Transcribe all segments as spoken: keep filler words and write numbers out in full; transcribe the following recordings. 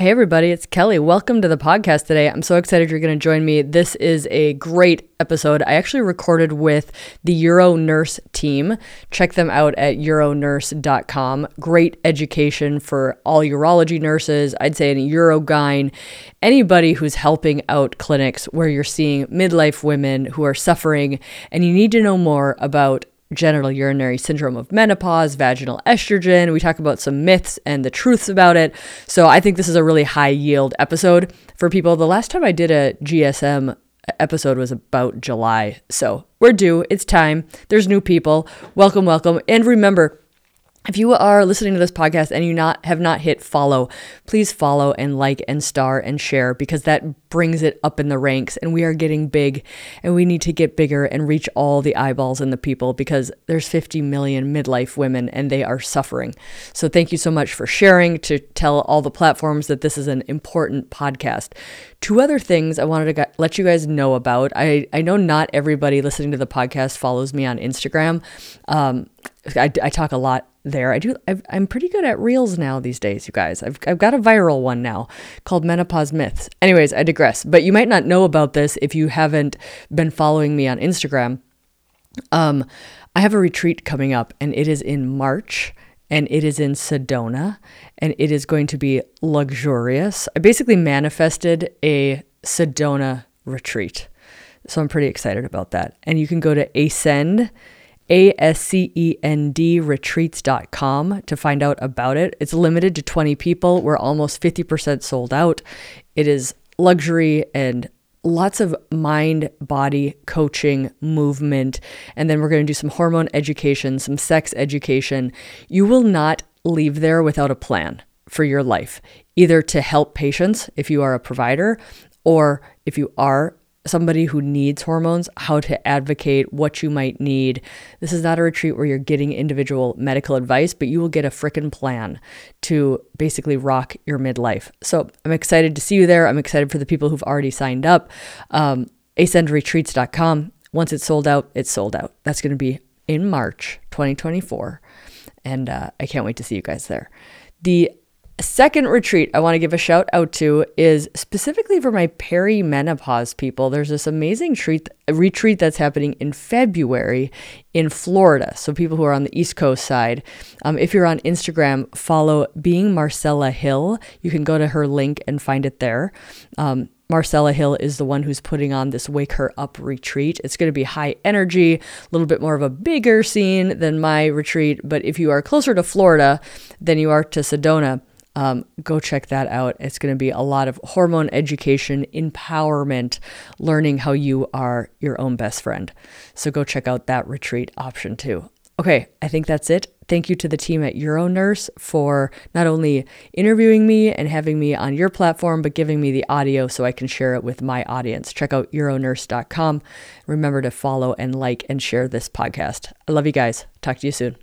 Hey everybody, it's Kelly. Welcome to the podcast today. I'm so excited you're going to join me. This is a great episode. I actually recorded with the Euronurse team. Check them out at euronurse dot com. Great education for all urology nurses. I'd say any urogyne, anybody who's helping out clinics where you're seeing midlife women who are suffering and you need to know more about genital urinary syndrome of menopause, vaginal estrogen. We talk about some myths and the truths about it. So I think this is a really high yield episode for people. The last time I did a G S M episode was about July. So we're due. It's time. There's new people. Welcome, welcome. And remember, if you are listening to this podcast and you not have not hit follow, please follow and like and star and share because that brings it up in the ranks and we are getting big and we need to get bigger and reach all the eyeballs and the people because there's fifty million midlife women and they are suffering. So thank you so much for sharing to tell all the platforms that this is an important podcast. Two other things I wanted to let you guys know about. I, I know not everybody listening to the podcast follows me on Instagram. Um, I, I talk a lot there. I do. I've, I'm pretty good at reels now these days, you guys. I've I've got a viral one now called Menopause Myths. Anyways, I digress. But you might not know about this if you haven't been following me on Instagram. Um, I have a retreat coming up, and it is in March, and it is in Sedona, and it is going to be luxurious. I basically manifested a Sedona retreat, so I'm pretty excited about that. And you can go to Ascend. A S C E N D retreats dot com to find out about it. It's limited to twenty people. We're almost fifty percent sold out. It is luxury and lots of mind, body, coaching, movement. And then we're going to do some hormone education, some sex education. You will not leave there without a plan for your life, either to help patients if you are a provider or if you are somebody who needs hormones, how to advocate, what you might need. This is not a retreat where you're getting individual medical advice, but you will get a frickin' plan to basically rock your midlife. So I'm excited to see you there. I'm excited for the people who've already signed up. Um, ascend retreats dot com. Once it's sold out, it's sold out. That's going to be in March twenty twenty-four. And uh, I can't wait to see you guys there. The second retreat I want to give a shout out to is specifically for my perimenopause people. There's this amazing treat, retreat that's happening in February in Florida. So people who are on the East Coast side, um, if you're on Instagram, follow Being Marcella Hill. You can go to her link and find it there. Um, Marcella Hill is the one who's putting on this Wake Her Up retreat. It's going to be high energy, a little bit more of a bigger scene than my retreat. But if you are closer to Florida than you are to Sedona, Um, go check that out. It's going to be a lot of hormone education, empowerment, learning how you are your own best friend. So go check out that retreat option too. Okay, I think that's it. Thank you to the team at Euronurse for not only interviewing me and having me on your platform, but giving me the audio so I can share it with my audience. Check out euronurse dot com. Remember to follow and like and share this podcast. I love you guys. Talk to you soon.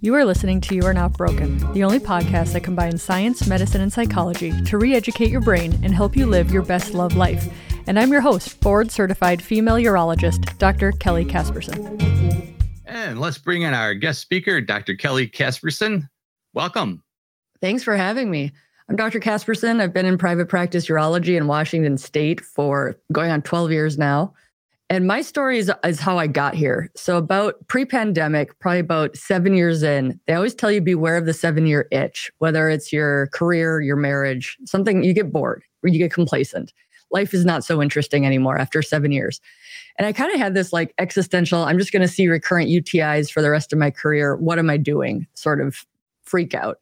You are listening to You Are Not Broken, the only podcast that combines science, medicine, and psychology to re-educate your brain and help you live your best love life. And I'm your host, board-certified female urologist, Doctor Kelly Casperson. And let's bring in our guest speaker, Doctor Kelly Casperson. Welcome. Thanks for having me. I'm Doctor Casperson. I've been in private practice urology in Washington State for going on twelve years now. And my story is, is how I got here. So about pre-pandemic, probably about seven years in, they always tell you beware of the seven-year itch, whether it's your career, your marriage, something. You get bored or you get complacent. Life is not so interesting anymore after seven years. And I kind of had this like existential, I'm just going to see recurrent U T Is for the rest of my career. What am I doing? Sort of freak out.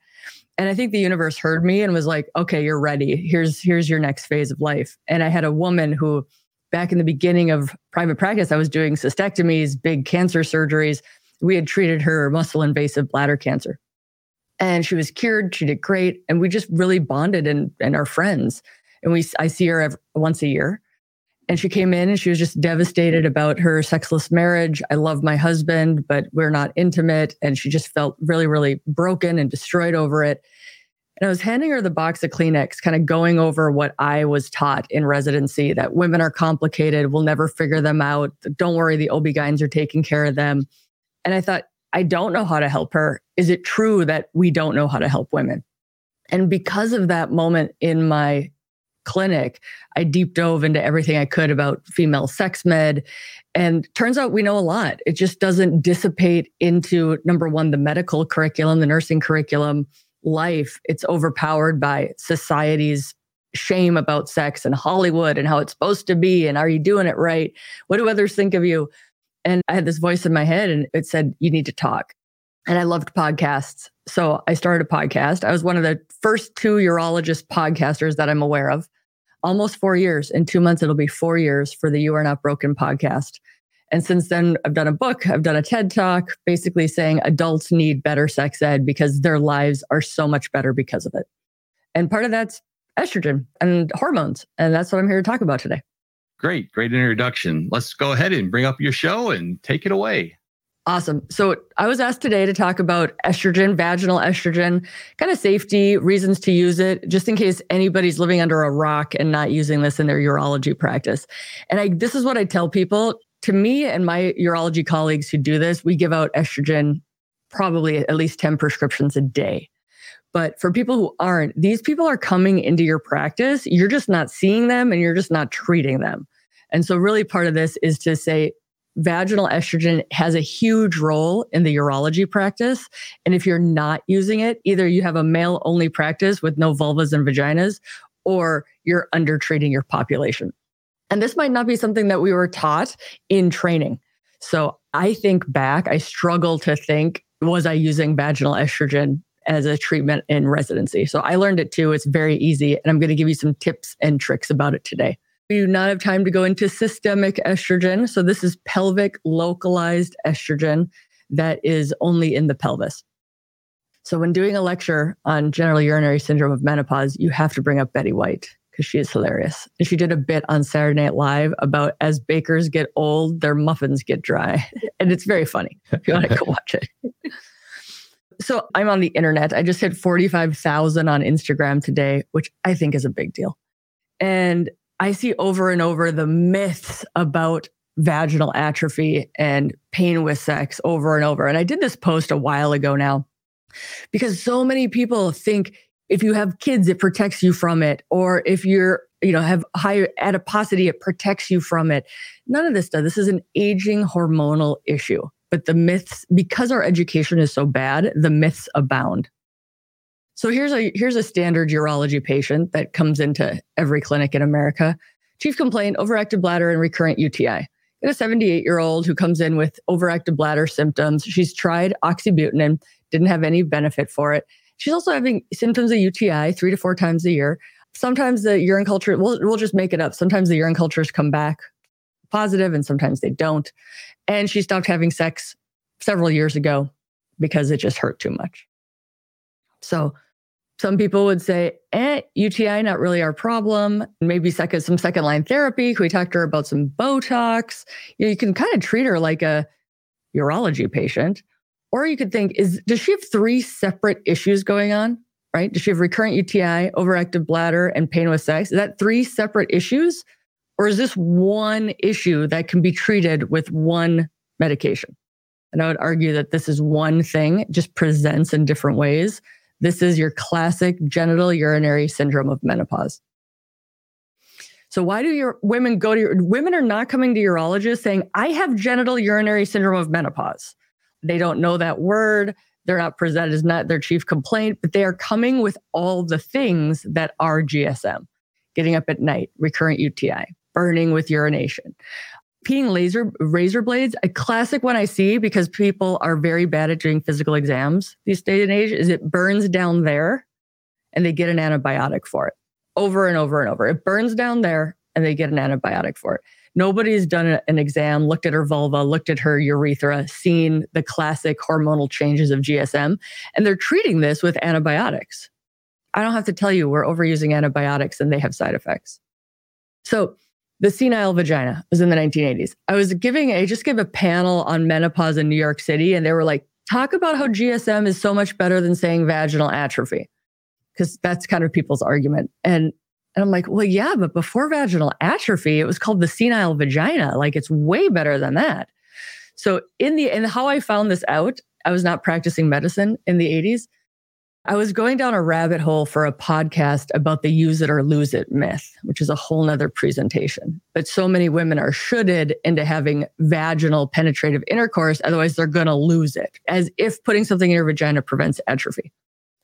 And I think the universe heard me and was like, okay, you're ready. Here's, here's your next phase of life. And I had a woman who, back in the beginning of private practice, I was doing cystectomies, big cancer surgeries. We had treated her muscle invasive bladder cancer. And she was cured. She did great. And we just really bonded and, and are friends. And we I see her every, once a year. And she came in and she was just devastated about her sexless marriage. I love my husband, but we're not intimate. And she just felt really, really broken and destroyed over it. And I was handing her the box of Kleenex, kind of going over what I was taught in residency, that women are complicated, we'll never figure them out. Don't worry, the O B G Y Ns are taking care of them. And I thought, I don't know how to help her. is it true that we don't know how to help women? And because of that moment in my clinic, I deep dove into everything I could about female sex med. And turns out we know a lot. It just doesn't dissipate into, number one, the medical curriculum, the nursing curriculum, life. It's overpowered by society's shame about sex and Hollywood and how it's supposed to be. And are you doing it right? What do others think of you? And I had this voice in my head and it said, you need to talk. And I loved podcasts. So I started a podcast. I was one of the first two urologist podcasters that I'm aware of. Almost four years. In two months, it'll be four years for the You Are Not Broken podcast. And since then, I've done a book. I've done a TED Talk, basically saying adults need better sex ed because their lives are so much better because of it. And part of that's estrogen and hormones. And that's what I'm here to talk about today. Great, great introduction. Let's go ahead and bring up your show and take it away. Awesome. So I was asked today to talk about estrogen, vaginal estrogen, kind of safety, reasons to use it, just in case anybody's living under a rock and not using this in their urology practice. And I, this is what I tell people. To me and my urology colleagues who do this, we give out estrogen probably at least ten prescriptions a day. But for people who aren't, these people are coming into your practice. You're just not seeing them and you're just not treating them. And so really part of this is to say, vaginal estrogen has a huge role in the urology practice. And if you're not using it, either you have a male-only practice with no vulvas and vaginas, or you're undertreating your population. And this might not be something that we were taught in training. So I think back, I struggle to think, was I using vaginal estrogen as a treatment in residency? So I learned it too. It's very easy. And I'm going to give you some tips and tricks about it today. We do not have time to go into systemic estrogen. So this is pelvic localized estrogen that is only in the pelvis. So when doing a lecture on genital urinary syndrome of menopause, you have to bring up Betty White because she is hilarious. And she did a bit on Saturday Night Live about as bakers get old, their muffins get dry. And it's very funny. If you want to go watch it. So I'm on the internet. I just hit forty-five thousand on Instagram today, which I think is a big deal. And I see over and over the myths about vaginal atrophy and pain with sex over and over. And I did this post a while ago now because so many people think if you have kids, it protects you from it. Or if you're, you know, have high adiposity, it protects you from it. None of this does. This is an aging hormonal issue. But the myths, because our education is so bad, the myths abound. So here's a here's a standard urology patient that comes into every clinic in America. Chief complaint, overactive bladder and recurrent U T I. Got a seventy-eight-year-old who comes in with overactive bladder symptoms. She's tried oxybutynin, didn't have any benefit for it. She's also having symptoms of U T I three to four times a year. Sometimes the urine culture, we'll, we'll just make it up. Sometimes the urine cultures come back positive and sometimes they don't. And she stopped having sex several years ago because it just hurt too much. So some people would say, eh, U T I, not really our problem. Maybe second, some second line therapy. Can we talk to her about some Botox? You know, you can kind of treat her like a urology patient. Or you could think, is does she have three separate issues going on, right? Does she have recurrent U T I, overactive bladder, and pain with sex? Is that three separate issues? Or is this one issue that can be treated with one medication? And I would argue that this is one thing. It just presents in different ways. This is your classic genital urinary syndrome of menopause. So why do your women go to your, women are not coming to urologists saying, I have genital urinary syndrome of menopause. They don't know that word. They're not presented as not their chief complaint, but they are coming with all the things that are G S M. Getting up at night, recurrent U T I, burning with urination, peeing laser razor blades, a classic one I see because people are very bad at doing physical exams these days and age is it burns down there and they get an antibiotic for it over and over and over. It burns down there and they get an antibiotic for it. Nobody's done an exam, looked at her vulva, looked at her urethra, seen the classic hormonal changes of G S M, and they're treating this with antibiotics. I don't have to tell you we're overusing antibiotics and they have side effects. So the senile vagina was in the nineteen eighties. I was giving, I just gave a panel on menopause in New York City, and they were like, talk about how G S M is so much better than saying vaginal atrophy, because that's kind of people's argument. And, and I'm like, well, yeah, but before vaginal atrophy, it was called the senile vagina. Like it's way better than that. So in the, and how I found this out, I was not practicing medicine in the eighties. I was going down a rabbit hole for a podcast about the use it or lose it myth, which is a whole nother presentation. But so many women are shoulded into having vaginal penetrative intercourse. Otherwise, they're going to lose it, as if putting something in your vagina prevents atrophy.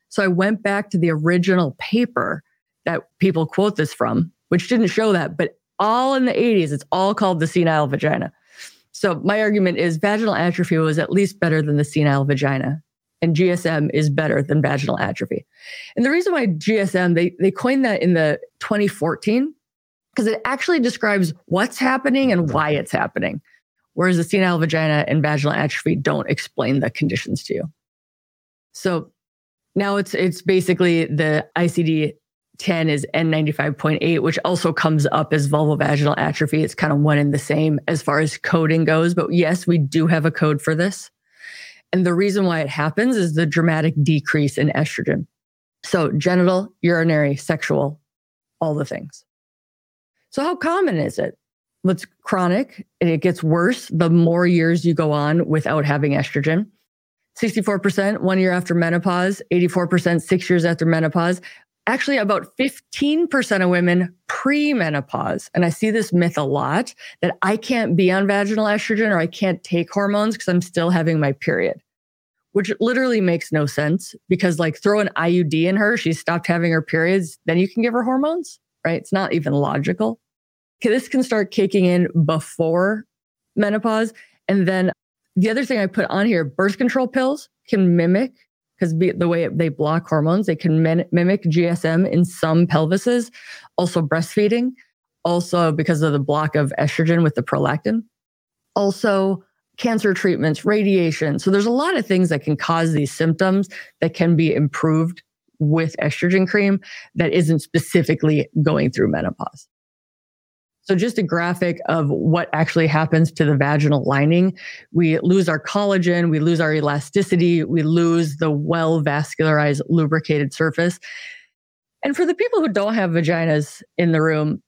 So I went back to the original paper that people quote this from, which didn't show that, but all in the eighties, it's all called the senile vagina. So my argument is vaginal atrophy was at least better than the senile vagina. And G S M is better than vaginal atrophy. And the reason why G S M, they, they coined that in the twenty fourteen, because it actually describes what's happening and why it's happening. Whereas the senile vagina and vaginal atrophy don't explain the conditions to you. So now it's it's basically the I C D ten is N ninety-five point eight, which also comes up as vulvovaginal atrophy. It's kind of one and the same as far as coding goes. But yes, we do have a code for this. And the reason why it happens is the dramatic decrease in estrogen. So genital, urinary, sexual, all the things. So how common is it? Well, it's chronic and it gets worse the more years you go on without having estrogen. sixty-four percent one year after menopause, eighty-four percent six years after menopause. Actually, about fifteen percent of women pre-menopause. And I see this myth a lot that I can't be on vaginal estrogen or I can't take hormones because I'm still having my period, which literally makes no sense because like throw an I U D in her, she stopped having her periods, then you can give her hormones, right? It's not even logical. This can start kicking in before menopause. And then the other thing I put on here, birth control pills can mimic because the way they block hormones, they can mim- mimic G S M in some pelvises, also breastfeeding, also because of the block of estrogen with the prolactin, also cancer treatments, radiation. So there's a lot of things that can cause these symptoms that can be improved with estrogen cream that isn't specifically going through menopause. So just a graphic of what actually happens to the vaginal lining. We lose our collagen, we lose our elasticity, we lose the well-vascularized lubricated surface. And for the people who don't have vaginas in the room,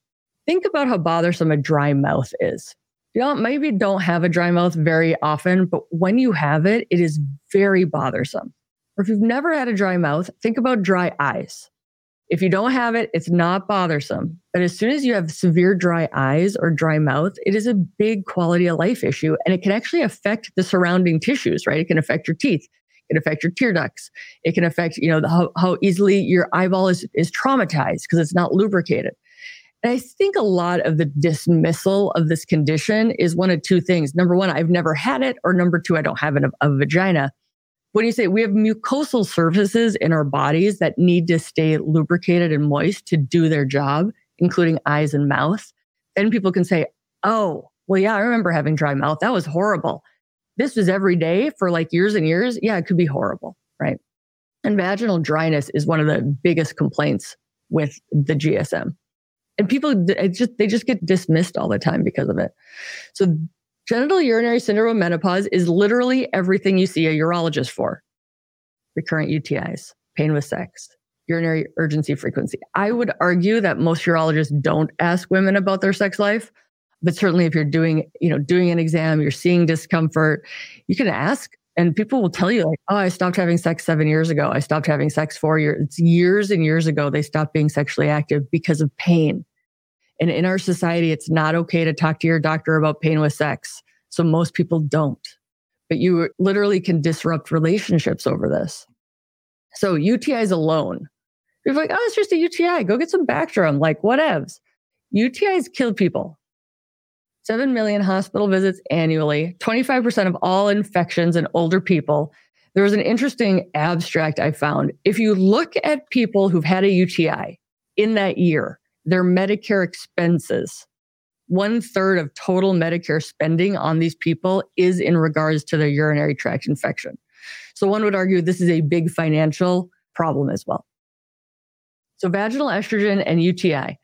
think about how bothersome a dry mouth is. You know, maybe don't have a dry mouth very often, but when you have it, it is very bothersome. Or if you've never had a dry mouth, think about dry eyes. If you don't have it, it's not bothersome. But as soon as you have severe dry eyes or dry mouth, it is a big quality of life issue. And it can actually affect the surrounding tissues, right? It can affect your teeth. It can affect your tear ducts. It can affect, you know, the, how, how easily your eyeball is, is traumatized because it's not lubricated. And I think a lot of the dismissal of this condition is one of two things. Number one, I've never had it. Or number two, I don't have an, a vagina. When you say we have mucosal surfaces in our bodies that need to stay lubricated and moist to do their job, including eyes and mouth, then people can say, oh, well, yeah, I remember having dry mouth. That was horrible. This was every day for like years and years. Yeah, it could be horrible, right? And vaginal dryness is one of the biggest complaints with the G S M. And people, it just they just get dismissed all the time because of it. So genital urinary syndrome of menopause is literally everything you see a urologist for. Recurrent U T Is, pain with sex, urinary urgency frequency. I would argue that most urologists don't ask women about their sex life, but certainly if you're doing, you know, doing an exam, you're seeing discomfort, you can ask and people will tell you like, oh, I stopped having sex seven years ago. I stopped having sex four years. It's years and years ago. They stopped being sexually active because of pain. And in our society, it's not okay to talk to your doctor about pain with sex. So most people don't. But you literally can disrupt relationships over this. So U T Is alone. You're like, oh, it's just a U T I. Go get some Bactrim. Like, whatevs. U T Is kill people. seven million hospital visits annually. twenty-five percent of all infections in older people. There was an interesting abstract I found. If you look at people who've had a U T I in that year, their Medicare expenses. One third of total Medicare spending on these people is in regards to their urinary tract infection. So one would argue this is a big financial problem as well. So vaginal estrogen and U T I.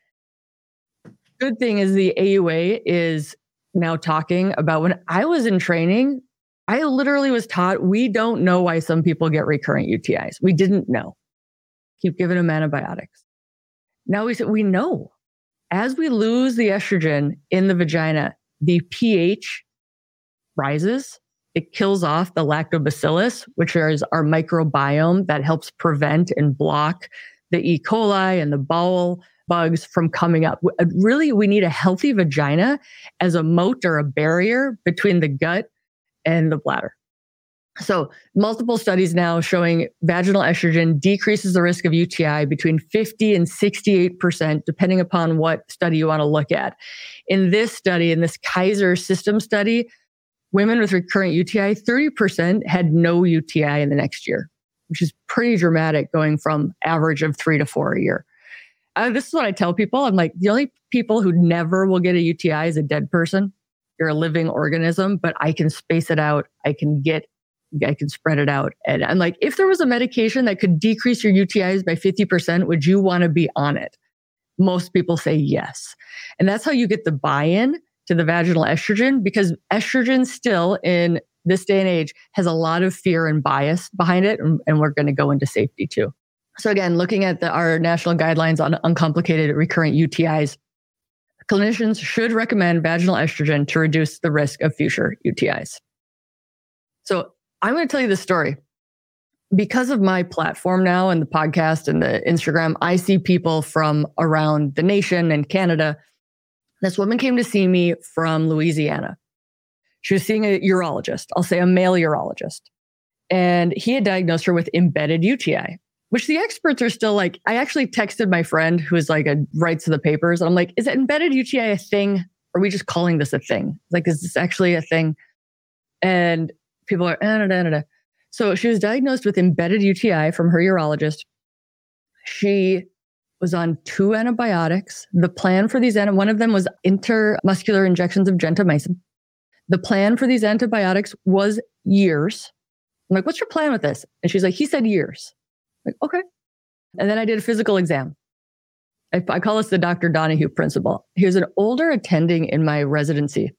Good thing is the A U A is now talking about when I was in training, I literally was taught we don't know why some people get recurrent U T Is. We didn't know. Keep giving them antibiotics. Now we said we know. As we lose the estrogen in the vagina, the pH rises, It kills off the lactobacillus, which is our microbiome that helps prevent and block the E. coli and the bowel bugs from coming up. Really, we need a healthy vagina as a moat or a barrier between the gut and the bladder. So multiple studies now showing vaginal estrogen decreases the risk of U T I between fifty and sixty-eight percent, depending upon what study you want to look at. In this study, in this Kaiser system study, women with recurrent U T I, thirty percent had no U T I in the next year, which is pretty dramatic, going from average of three to four a year. Uh, this is what I tell people. I'm like, the only people who never will get a U T I is a dead person. You're a living organism, but I can space it out. I can get, I can spread it out. And I'm like, if there was a medication that could decrease your U T Is by fifty percent, would you want to be on it? Most people say yes. And that's how you get the buy-in to the vaginal estrogen, because estrogen still in this day and age has a lot of fear and bias behind it. And, and we're going to go into safety too. So again, looking at the, our national guidelines on uncomplicated recurrent U T Is, clinicians should recommend vaginal estrogen to reduce the risk of future U T Is. So I'm going to tell you this story. Because of my platform now and the podcast and the Instagram, I see people from around the nation and Canada. This woman came to see me from Louisiana. She was seeing a urologist, I'll say a male urologist. And he had diagnosed her with embedded U T I, which the experts are still like, I actually texted my friend who is like a writes to the papers. And I'm like, is that embedded U T I a thing? Are we just calling this a thing? Like, is this actually a thing? And people are, eh, da, da, da, da. So she was diagnosed with embedded U T I from her urologist. She was on two antibiotics. The plan for these, one of them was intramuscular injections of gentamicin. The plan for these antibiotics was years. I'm like, what's your plan with this? And she's like, he said years. I'm like, okay. And then I did a physical exam. I, I call this the Doctor Donahue principle. He was an older attending in my residency.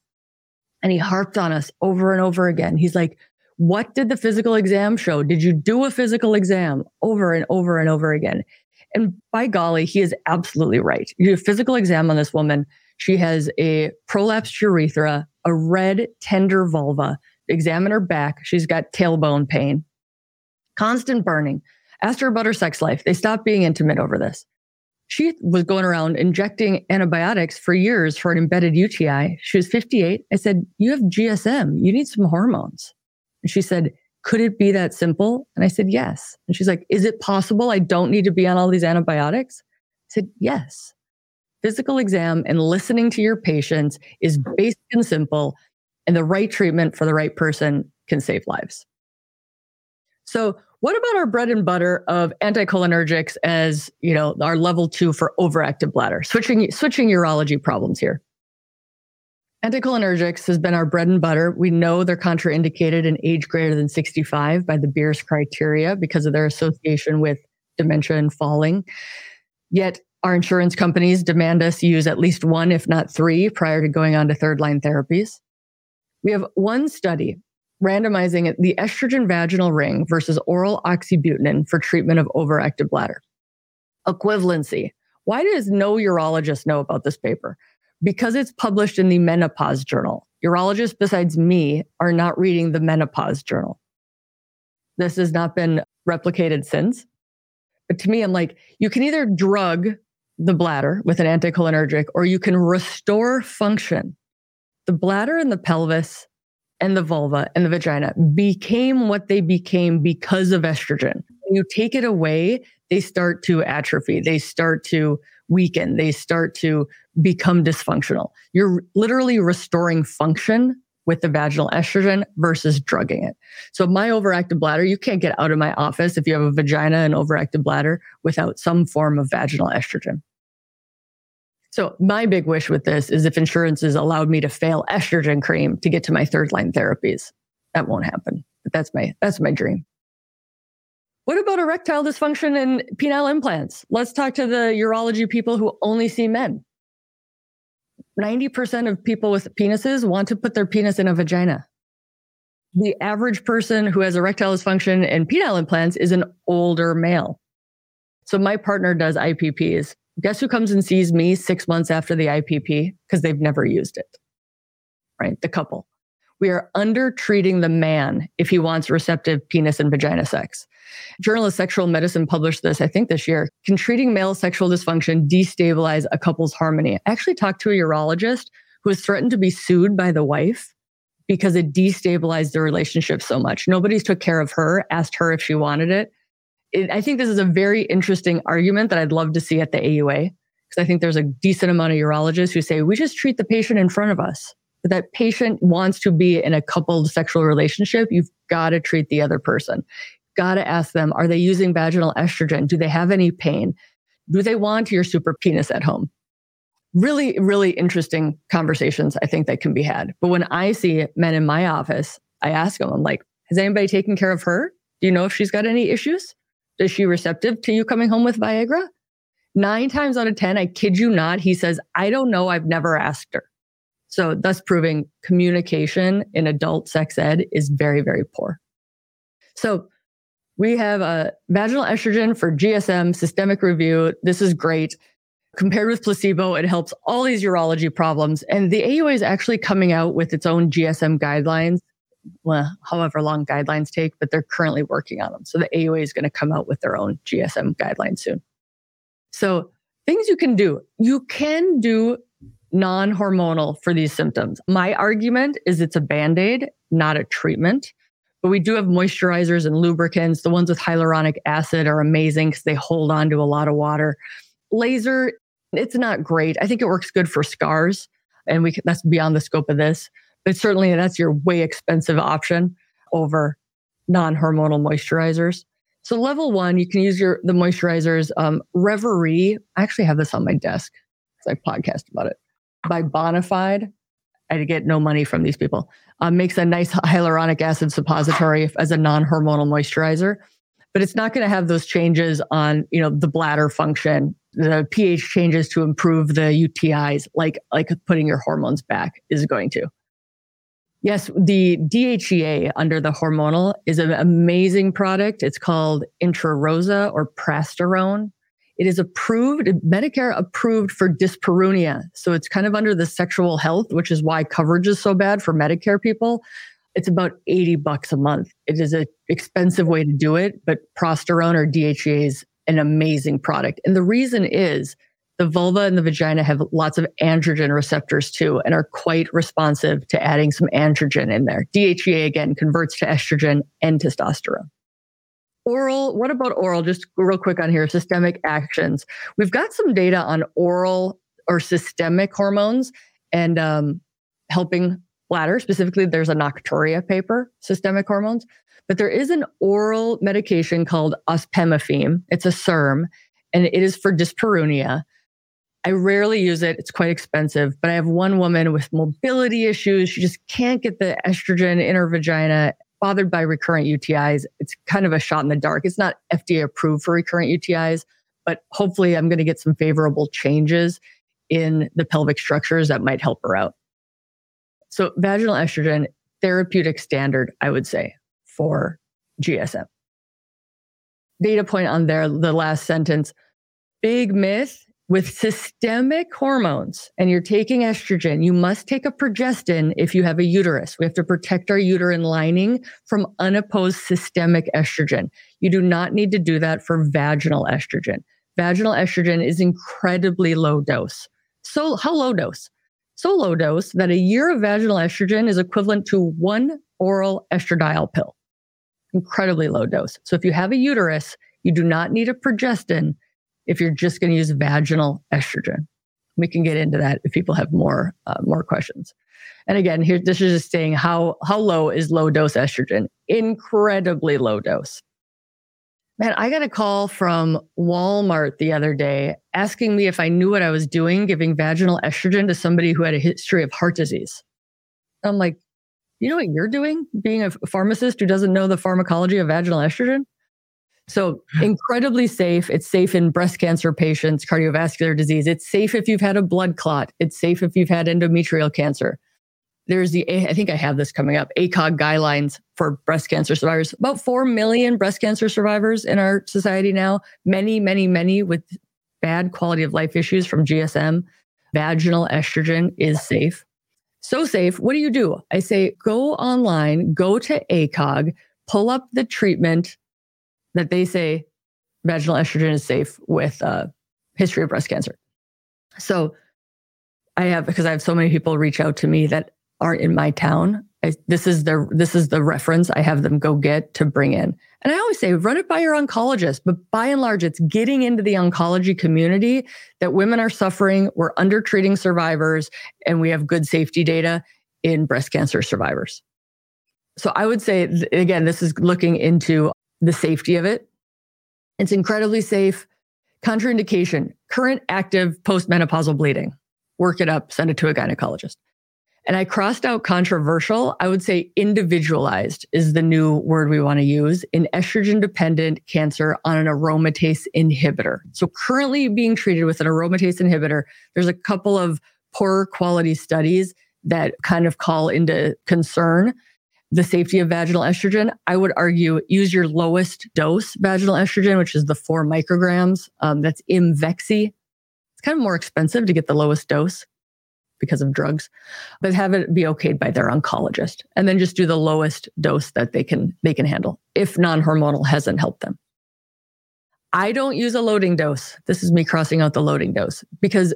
And he harped on us over and over again. He's like, what did the physical exam show? Did you do a physical exam? Over and over and over again? And by golly, he is absolutely right. You do a physical exam on this woman. She has a prolapsed urethra, a red tender vulva. Examine her back. She's got tailbone pain, constant burning. Asked her about her sex life. They stopped being intimate over this. She was going around injecting antibiotics for years for an embedded U T I. She was fifty-eight. I said, you have G S M. You need some hormones. And she said, could it be that simple? And I said, yes. And she's like, is it possible I don't need to be on all these antibiotics? I said, yes. Physical exam and listening to your patients is basic and simple. And the right treatment for the right person can save lives. So what about our bread and butter of anticholinergics as, you know, our level two for overactive bladder? Switching switching urology problems here. Anticholinergics has been our bread and butter. We know they're contraindicated in age greater than sixty-five by the Beers criteria because of their association with dementia and falling. Yet our insurance companies demand us use at least one, if not three, prior to going on to third-line therapies. We have one study randomizing it, the estrogen vaginal ring versus oral oxybutynin for treatment of overactive bladder. Equivalency. Why does no urologist know about this paper? Because it's published in the menopause journal. Urologists besides me are not reading the menopause journal. This has not been replicated since. But to me, I'm like, you can either drug the bladder with an anticholinergic or you can restore function. The bladder and the pelvis and the vulva and the vagina became what they became because of estrogen. When you take it away, they start to atrophy. They start to weaken. They start to become dysfunctional. You're literally restoring function with the vaginal estrogen versus drugging it. So my overactive bladder, you can't get out of my office if you have a vagina and overactive bladder without some form of vaginal estrogen. So my big wish with this is if insurances allowed me to fail estrogen cream to get to my third line therapies, that won't happen. But that's my that's my dream. What about erectile dysfunction and penile implants? Let's talk to the urology people who only see men. ninety percent of people with penises want to put their penis in a vagina. The average person who has erectile dysfunction and penile implants is an older male. So my partner does I P Ps. Guess who comes and sees me six months after the I P P? Because they've never used it, right? The couple. We are under-treating the man if he wants receptive penis and vagina sex. Journal of Sexual Medicine published this, I think this year. Can treating male sexual dysfunction destabilize a couple's harmony? I actually talked to a urologist who was threatened to be sued by the wife because it destabilized the relationship so much. Nobody's took care of her, asked her if she wanted it. it. I think this is a very interesting argument that I'd love to see at the A U A, because I think there's a decent amount of urologists who say, we just treat the patient in front of us. If that patient wants to be in a coupled sexual relationship, you've got to treat the other person. Got to ask them, are they using vaginal estrogen? Do they have any pain? Do they want your super penis at home? Really, really interesting conversations I think that can be had. But when I see men in my office, I ask them, I'm like, has anybody taken care of her? Do you know if she's got any issues? Is she receptive to you coming home with Viagra? Nine times out of ten, I kid you not, he says, I don't know, I've never asked her. So thus proving communication in adult sex ed is very, very poor. So we have a vaginal estrogen for G S M, systemic review. This is great. Compared with placebo, it helps all these urology problems. And the A U A is actually coming out with its own G S M guidelines. Well, however long guidelines take, but they're currently working on them. So the A U A is going to come out with their own G S M guidelines soon. So things you can do. You can do non-hormonal for these symptoms. My argument is it's a Band-Aid, not a treatment. But we do have moisturizers and lubricants. The ones with hyaluronic acid are amazing because they hold on to a lot of water. Laser, it's not great. I think it works good for scars, and we can, that's beyond the scope of this. But certainly that's your way expensive option over non-hormonal moisturizers. So level one, you can use your the moisturizers. Um, Reverie, I actually have this on my desk because I podcast about it, by Bonafide. I get no money from these people. Um, makes a nice hyaluronic acid suppository as a non-hormonal moisturizer, but it's not going to have those changes on, you know, the bladder function, the pH changes to improve the U T Is, like like putting your hormones back is going to. Yes, the D H E A under the hormonal is an amazing product. It's called IntraRosa or Prosterone. It is approved, Medicare approved for dyspareunia. So it's kind of under the sexual health, which is why coverage is so bad for Medicare people. It's about eighty bucks a month. It is an expensive way to do it, but Prosterone or D H E A is an amazing product. And the reason is the vulva and the vagina have lots of androgen receptors too, and are quite responsive to adding some androgen in there. D H E A again converts to estrogen and testosterone. Oral, what about oral? Just real quick on here, systemic actions. We've got some data on oral or systemic hormones and um, helping bladder. Specifically, there's a Nocturia paper, systemic hormones. But there is an oral medication called ospemifene. It's a S E R M, and it is for dyspareunia. I rarely use it. It's quite expensive. But I have one woman with mobility issues. She just can't get the estrogen in her vagina, bothered by recurrent U T Is. It's kind of a shot in the dark. It's not F D A approved for recurrent U T Is, but hopefully I'm going to get some favorable changes in the pelvic structures that might help her out. So vaginal estrogen, therapeutic standard, I would say, for G S M. Data point on there, the last sentence, big myth with systemic hormones, and you're taking estrogen, you must take a progestin if you have a uterus. We have to protect our uterine lining from unopposed systemic estrogen. You do not need to do that for vaginal estrogen. Vaginal estrogen is incredibly low dose. So how low dose? So low dose that a year of vaginal estrogen is equivalent to one oral estradiol pill. Incredibly low dose. So if you have a uterus, you do not need a progestin if you're just going to use vaginal estrogen. We can get into that if people have more uh, more questions. And again, here this is just saying how how low is low dose estrogen? Incredibly low dose. Man, I got a call from Walmart the other day asking me if I knew what I was doing, giving vaginal estrogen to somebody who had a history of heart disease. I'm like, you know what you're doing? Being a pharmacist who doesn't know the pharmacology of vaginal estrogen? So incredibly safe. It's safe in breast cancer patients, cardiovascular disease. It's safe if you've had a blood clot. It's safe if you've had endometrial cancer. There's the, I think I have this coming up, A C O G guidelines for breast cancer survivors. About four million breast cancer survivors in our society now. Many, many, many with bad quality of life issues from G S M. Vaginal estrogen is safe. so safe. What do you do? I say, go online, go to A C O G, pull up the treatment that they say vaginal estrogen is safe with a history of breast cancer. So I have, because I have so many people reach out to me that aren't in my town. I, this is the this is the reference I have them go get to bring in. And I always say, run it by your oncologist. But by and large, it's getting into the oncology community that women are suffering. We're undertreating survivors, and we have good safety data in breast cancer survivors. So I would say, again, this is looking into the safety of it. It's incredibly safe. Contraindication, current active postmenopausal bleeding. Work it up, send it to a gynecologist. And I crossed out controversial. I would say individualized is the new word we want to use in estrogen-dependent cancer on an aromatase inhibitor. So currently being treated with an aromatase inhibitor, there's a couple of poorer quality studies that kind of call into concern the safety of vaginal estrogen. I would argue use your lowest dose vaginal estrogen, which is the four micrograms. Um, that's Imvexi. It's kind of more expensive to get the lowest dose because of drugs, but have it be okayed by their oncologist, and then just do the lowest dose that they can they can handle if non-hormonal hasn't helped them. I don't use a loading dose. This is me crossing out the loading dose, because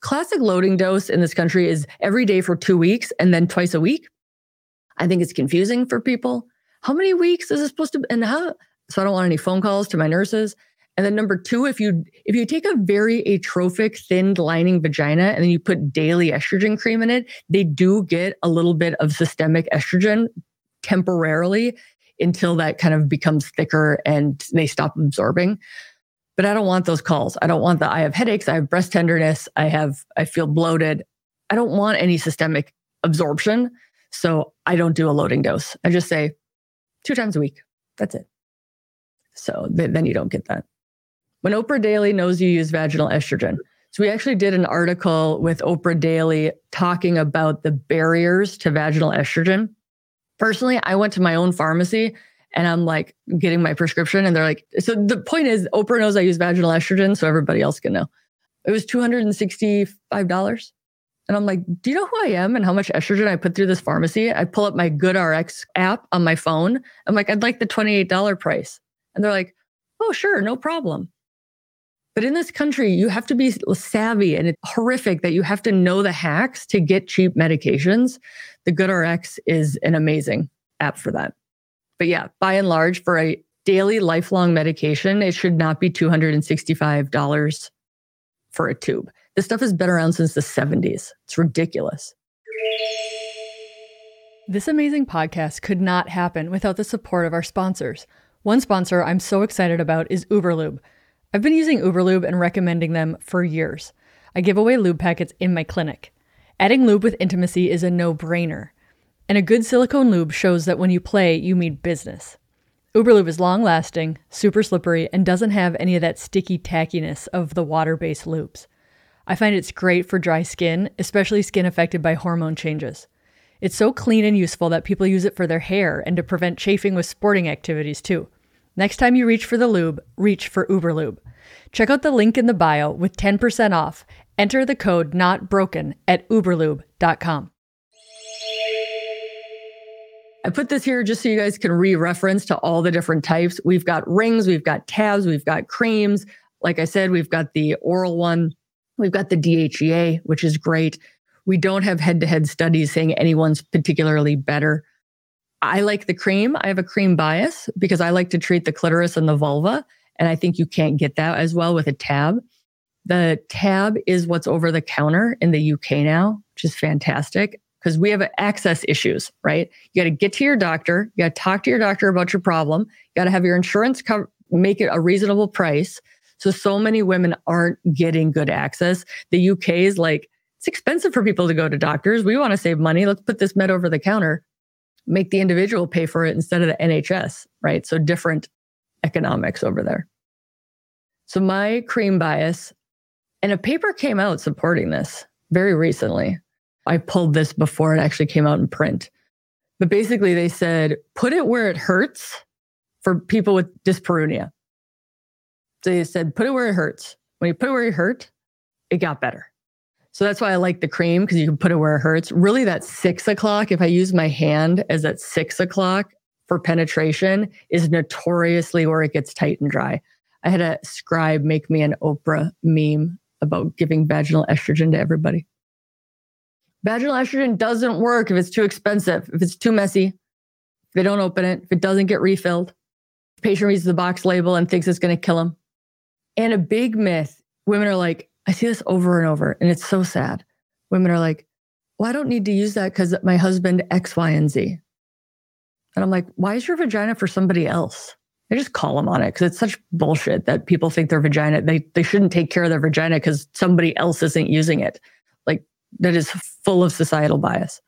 classic loading dose in this country is every day for two weeks and then twice a week. I think it's confusing for people. How many weeks is it supposed to, and how? So I don't want any phone calls to my nurses. And then number two, if you if you take a very atrophic, thinned lining vagina and then you put daily estrogen cream in it, they do get a little bit of systemic estrogen temporarily until that kind of becomes thicker and they stop absorbing. But I don't want those calls. I don't want the, I have headaches, I have breast tenderness, I have, I feel bloated. I don't want any systemic absorption. So I don't do a loading dose. I just say two times a week. That's it. So th- then you don't get that. When Oprah Daily knows you use vaginal estrogen. So we actually did an article with Oprah Daily talking about the barriers to vaginal estrogen. Personally, I went to my own pharmacy and I'm like getting my prescription and they're like, so the point is Oprah knows I use vaginal estrogen, so everybody else can know. It was two hundred sixty-five dollars. And I'm like, do you know who I am and how much estrogen I put through this pharmacy? I pull up my GoodRx app on my phone. I'm like, I'd like the twenty-eight dollars price. And they're like, oh, sure, no problem. But in this country, you have to be savvy, and it's horrific that you have to know the hacks to get cheap medications. The GoodRx is an amazing app for that. But yeah, by and large, for a daily lifelong medication, it should not be two hundred sixty-five dollars for a tube. This stuff has been around since the seventies. It's ridiculous. This amazing podcast could not happen without the support of our sponsors. One sponsor I'm so excited about is Uberlube. I've been using Uberlube and recommending them for years. I give away lube packets in my clinic. Adding lube with intimacy is a no-brainer. And a good silicone lube shows that when you play, you mean business. Uberlube is long-lasting, super slippery, and doesn't have any of that sticky tackiness of the water-based lubes. I find it's great for dry skin, especially skin affected by hormone changes. It's so clean and useful that people use it for their hair and to prevent chafing with sporting activities too. Next time you reach for the lube, reach for Uberlube. Check out the link in the bio with ten percent off. Enter the code NOTBROKEN at uberlube dot com. I put this here just so you guys can re-reference to all the different types. We've got rings, we've got tabs, we've got creams. Like I said, we've got the oral one. We've got the D H E A, which is great. We don't have head-to-head studies saying anyone's particularly better. I like the cream. I have a cream bias because I like to treat the clitoris and the vulva. And I think you can't get that as well with a tab. The tab is what's over the counter in the U K now, which is fantastic because we have access issues, right? You got to get to your doctor. You got to talk to your doctor about your problem. You got to have your insurance cover, make it a reasonable price. So, so many women aren't getting good access. The U K is like, it's expensive for people to go to doctors. We want to save money. Let's put this med over the counter, make the individual pay for it instead of the N H S, right? So different economics over there. So my cream bias, and a paper came out supporting this very recently. I pulled this before it actually came out in print. But basically they said, put it where it hurts for people with dyspareunia. So they said, put it where it hurts. When you put it where it hurt, it got better. So that's why I like the cream, because you can put it where it hurts. Really, that six o'clock, if I use my hand as that six o'clock for penetration, is notoriously where it gets tight and dry. I had a scribe make me an Oprah meme about giving vaginal estrogen to everybody. Vaginal estrogen doesn't work if it's too expensive, if it's too messy, if they don't open it, if it doesn't get refilled, if the patient reads the box label and thinks it's going to kill them. And a big myth, women are like, I see this over and over, and it's so sad. Women are like, well, I don't need to use that because my husband X, Y, and Z. And I'm like, why is your vagina for somebody else? I just call them on it, because it's such bullshit that people think their vagina, they, they shouldn't take care of their vagina because somebody else isn't using it. Like, that is full of societal bias.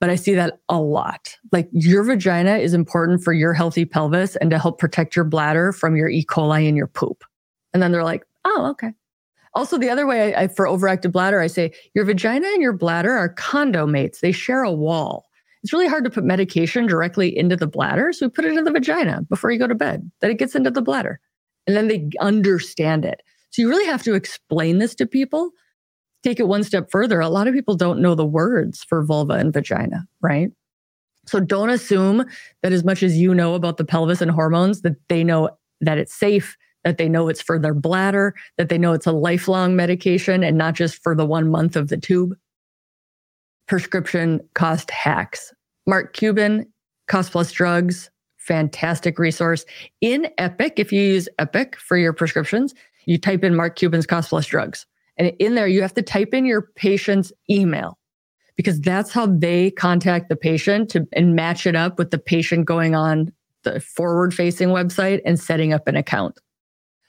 But I see that a lot. Like, your vagina is important for your healthy pelvis and to help protect your bladder from your E. coli and your poop. And then they're like, oh, okay. Also, the other way I, I, for overactive bladder, I say, your vagina and your bladder are condo mates. They share a wall. It's really hard to put medication directly into the bladder. So we put it in the vagina before you go to bed, that it gets into the bladder. And then they understand it. So you really have to explain this to people. Take it one step further. A lot of people don't know the words for vulva and vagina, right? So don't assume that as much as you know about the pelvis and hormones, that they know that it's safe, that they know it's for their bladder, that they know it's a lifelong medication and not just for the one month of the tube. Prescription cost hacks. Mark Cuban, Cost Plus Drugs, fantastic resource. In Epic, if you use Epic for your prescriptions, you type in Mark Cuban's Cost Plus Drugs. And in there, you have to type in your patient's email, because that's how they contact the patient to and match it up with the patient going on the forward-facing website and setting up an account.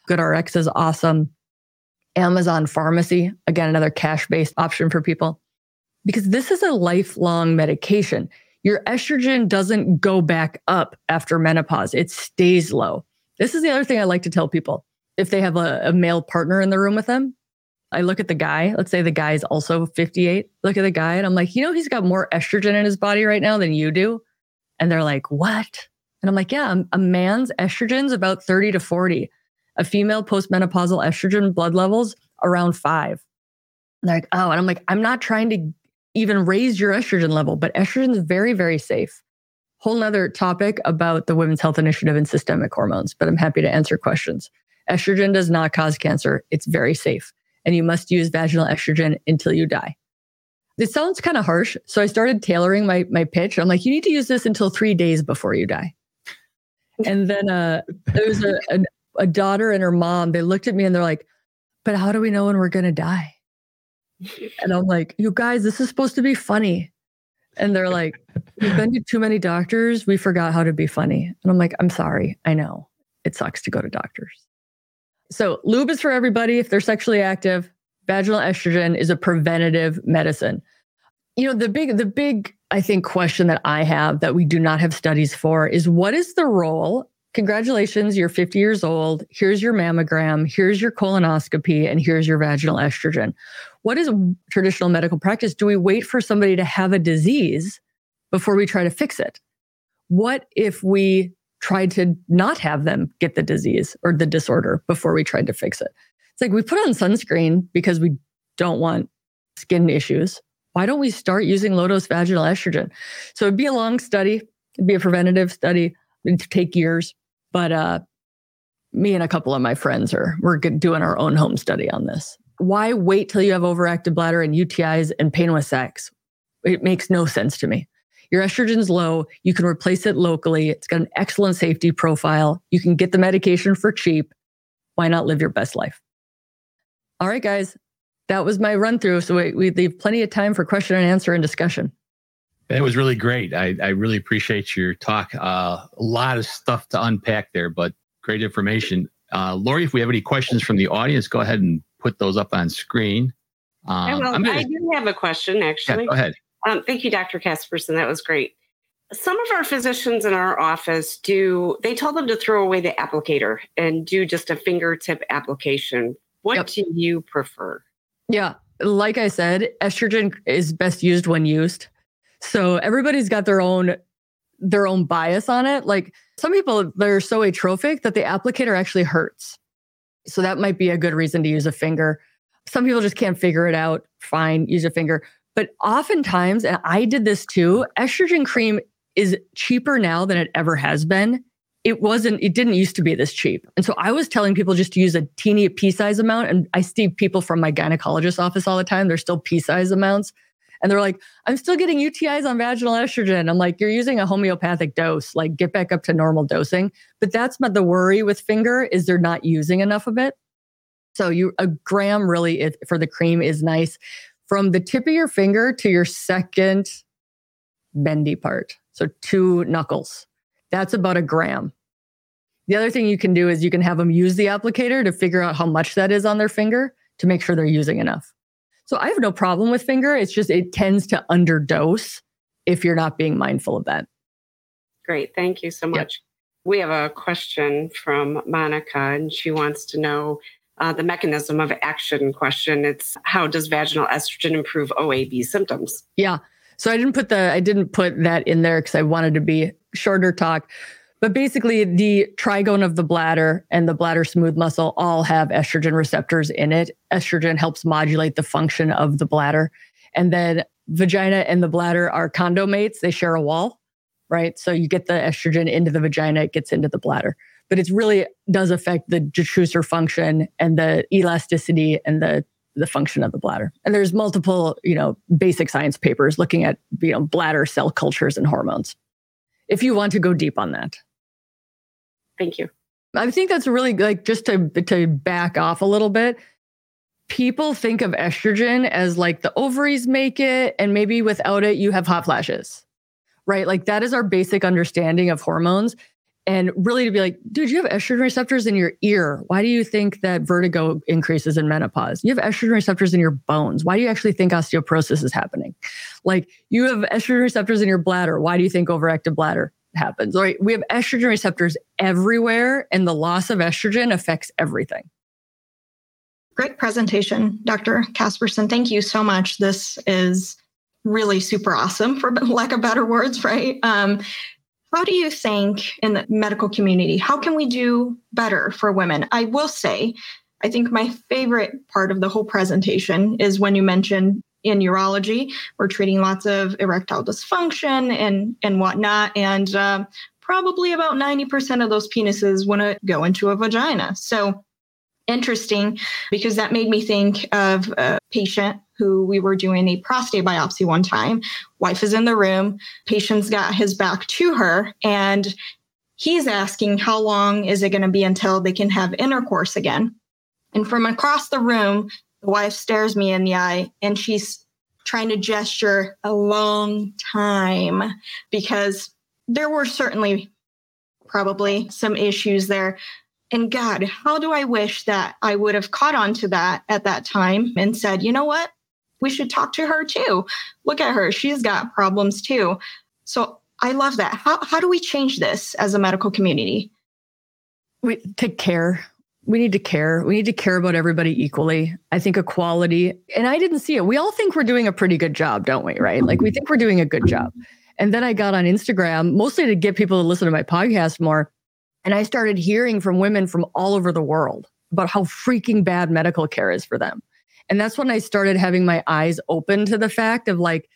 GoodRx is awesome. Amazon Pharmacy, again, another cash-based option for people. Because this is a lifelong medication. Your estrogen doesn't go back up after menopause. It stays low. This is the other thing I like to tell people. If they have a, a male partner in the room with them, I look at the guy. Let's say the guy is also fifty-eight. Look at the guy and I'm like, you know, he's got more estrogen in his body right now than you do. And they're like, what? And I'm like, yeah, a man's estrogen's about thirty to forty. A female postmenopausal estrogen blood levels around five. And they're like, oh, and I'm like, I'm not trying to even raise your estrogen level, but estrogen is very, very safe. Whole nother topic about the Women's Health Initiative and systemic hormones, but I'm happy to answer questions. Estrogen does not cause cancer. It's very safe. And you must use vaginal estrogen until you die. This sounds kind of harsh. So I started tailoring my, my pitch. I'm like, you need to use this until three days before you die. And then uh, there was a, a, a daughter and her mom, they looked at me and they're like, but how do we know when we're going to die? And I'm like, you guys, this is supposed to be funny. And they're like, we've been to too many doctors. We forgot how to be funny. And I'm like, I'm sorry. I know it sucks to go to doctors. So lube is for everybody. If they're sexually active, vaginal estrogen is a preventative medicine. You know, the big, the big, I think, question that I have that we do not have studies for is, what is the role? Congratulations, you're fifty years old. Here's your mammogram. Here's your colonoscopy. And here's your vaginal estrogen. What is traditional medical practice? Do we wait for somebody to have a disease before we try to fix it? What if we tried to not have them get the disease or the disorder before we tried to fix it? It's like, we put on sunscreen because we don't want skin issues. Why don't we start using low-dose vaginal estrogen? So it'd be a long study. It'd be a preventative study. It'd take years. But uh, me and a couple of my friends are we're doing our own home study on this. Why wait till you have overactive bladder and U T Is and pain with sex? It makes no sense to me. Your estrogen's low. You can replace it locally. It's got an excellent safety profile. You can get the medication for cheap. Why not live your best life? All right, guys, that was my run through. So we, we leave plenty of time for question and answer and discussion. That was really great. I, I really appreciate your talk. Uh, a lot of stuff to unpack there, but great information. Uh, Lori, if we have any questions from the audience, go ahead and put those up on screen. Um, I, will. Gonna... I do have a question, actually. Yeah, go ahead. Um, thank you, Doctor Casperson. That was great. Some of our physicians in our office do, they tell them to throw away the applicator and do just a fingertip application. What yep. do you prefer? Yeah, like I said, estrogen is best used when used. So everybody's got their own their own bias on it. Like, some people, they're so atrophic that the applicator actually hurts. So that might be a good reason to use a finger. Some people just can't figure it out. Fine, use a finger. But oftentimes, and I did this too, estrogen cream is cheaper now than it ever has been. It wasn't, it didn't used to be this cheap. And so I was telling people just to use a teeny pea size amount. And I see people from my gynecologist's office all the time. They're still pea size amounts. And they're like, I'm still getting U T Is on vaginal estrogen. I'm like, you're using a homeopathic dose, like get back up to normal dosing. But that's not the worry with finger, is they're not using enough of it. So you a gram really is, for the cream is nice. From the tip of your finger to your second bendy part, so two knuckles, that's about a gram. The other thing you can do is you can have them use the applicator to figure out how much that is on their finger to make sure they're using enough. So I have no problem with finger. It's just it tends to underdose if you're not being mindful of that. Great. Thank you so much. Yep. We have a question from Monica, and she wants to know uh, the mechanism of action question. It's how does vaginal estrogen improve O A B symptoms? Yeah. So I didn't put the I didn't put that in there because I wanted to be shorter talk. But basically, the trigone of the bladder and the bladder smooth muscle all have estrogen receptors in it. Estrogen helps modulate the function of the bladder. And then vagina and the bladder are condomates. They share a wall, right? So you get the estrogen into the vagina, it gets into the bladder. But it really does affect the detrusor function and the elasticity and the the function of the bladder. And there's multiple, you know, basic science papers looking at, you know, bladder cell cultures and hormones, if you want to go deep on that. Thank you. I think that's really like just to, to back off a little bit. People think of estrogen as like the ovaries make it, and maybe without it, you have hot flashes, right? Like that is our basic understanding of hormones. And really to be like, dude, you have estrogen receptors in your ear. Why do you think that vertigo increases in menopause? You have estrogen receptors in your bones. Why do you actually think osteoporosis is happening? Like you have estrogen receptors in your bladder. Why do you think overactive bladder happens? Right? We have estrogen receptors everywhere, and the loss of estrogen affects everything. Great presentation, Doctor Casperson. Thank you so much. This is really super awesome, for lack of better words, right? Um, How do you think in the medical community, how can we do better for women? I will say, I think my favorite part of the whole presentation is when you mentioned in urology, we're treating lots of erectile dysfunction and, and whatnot. And uh, probably about ninety percent of those penises want to go into a vagina. So interesting, because that made me think of a patient who we were doing a prostate biopsy one time. Wife is in the room. Patient's got his back to her. And he's asking, how long is it going to be until they can have intercourse again? And from across the room, the wife stares me in the eye, and she's trying to gesture a long time, because there were certainly probably some issues there. And God, how do I wish that I would have caught on to that at that time and said, you know what? We should talk to her too. Look at her. She's got problems too. So I love that. How how do we change this as a medical community? We take care. We need to care. We need to care about everybody equally. I think equality, and I didn't see it. We all think we're doing a pretty good job, don't we? Right? Like we think we're doing a good job. And then I got on Instagram, mostly to get people to listen to my podcast more. And I started hearing from women from all over the world about how freaking bad medical care is for them. And that's when I started having my eyes open to the fact of like,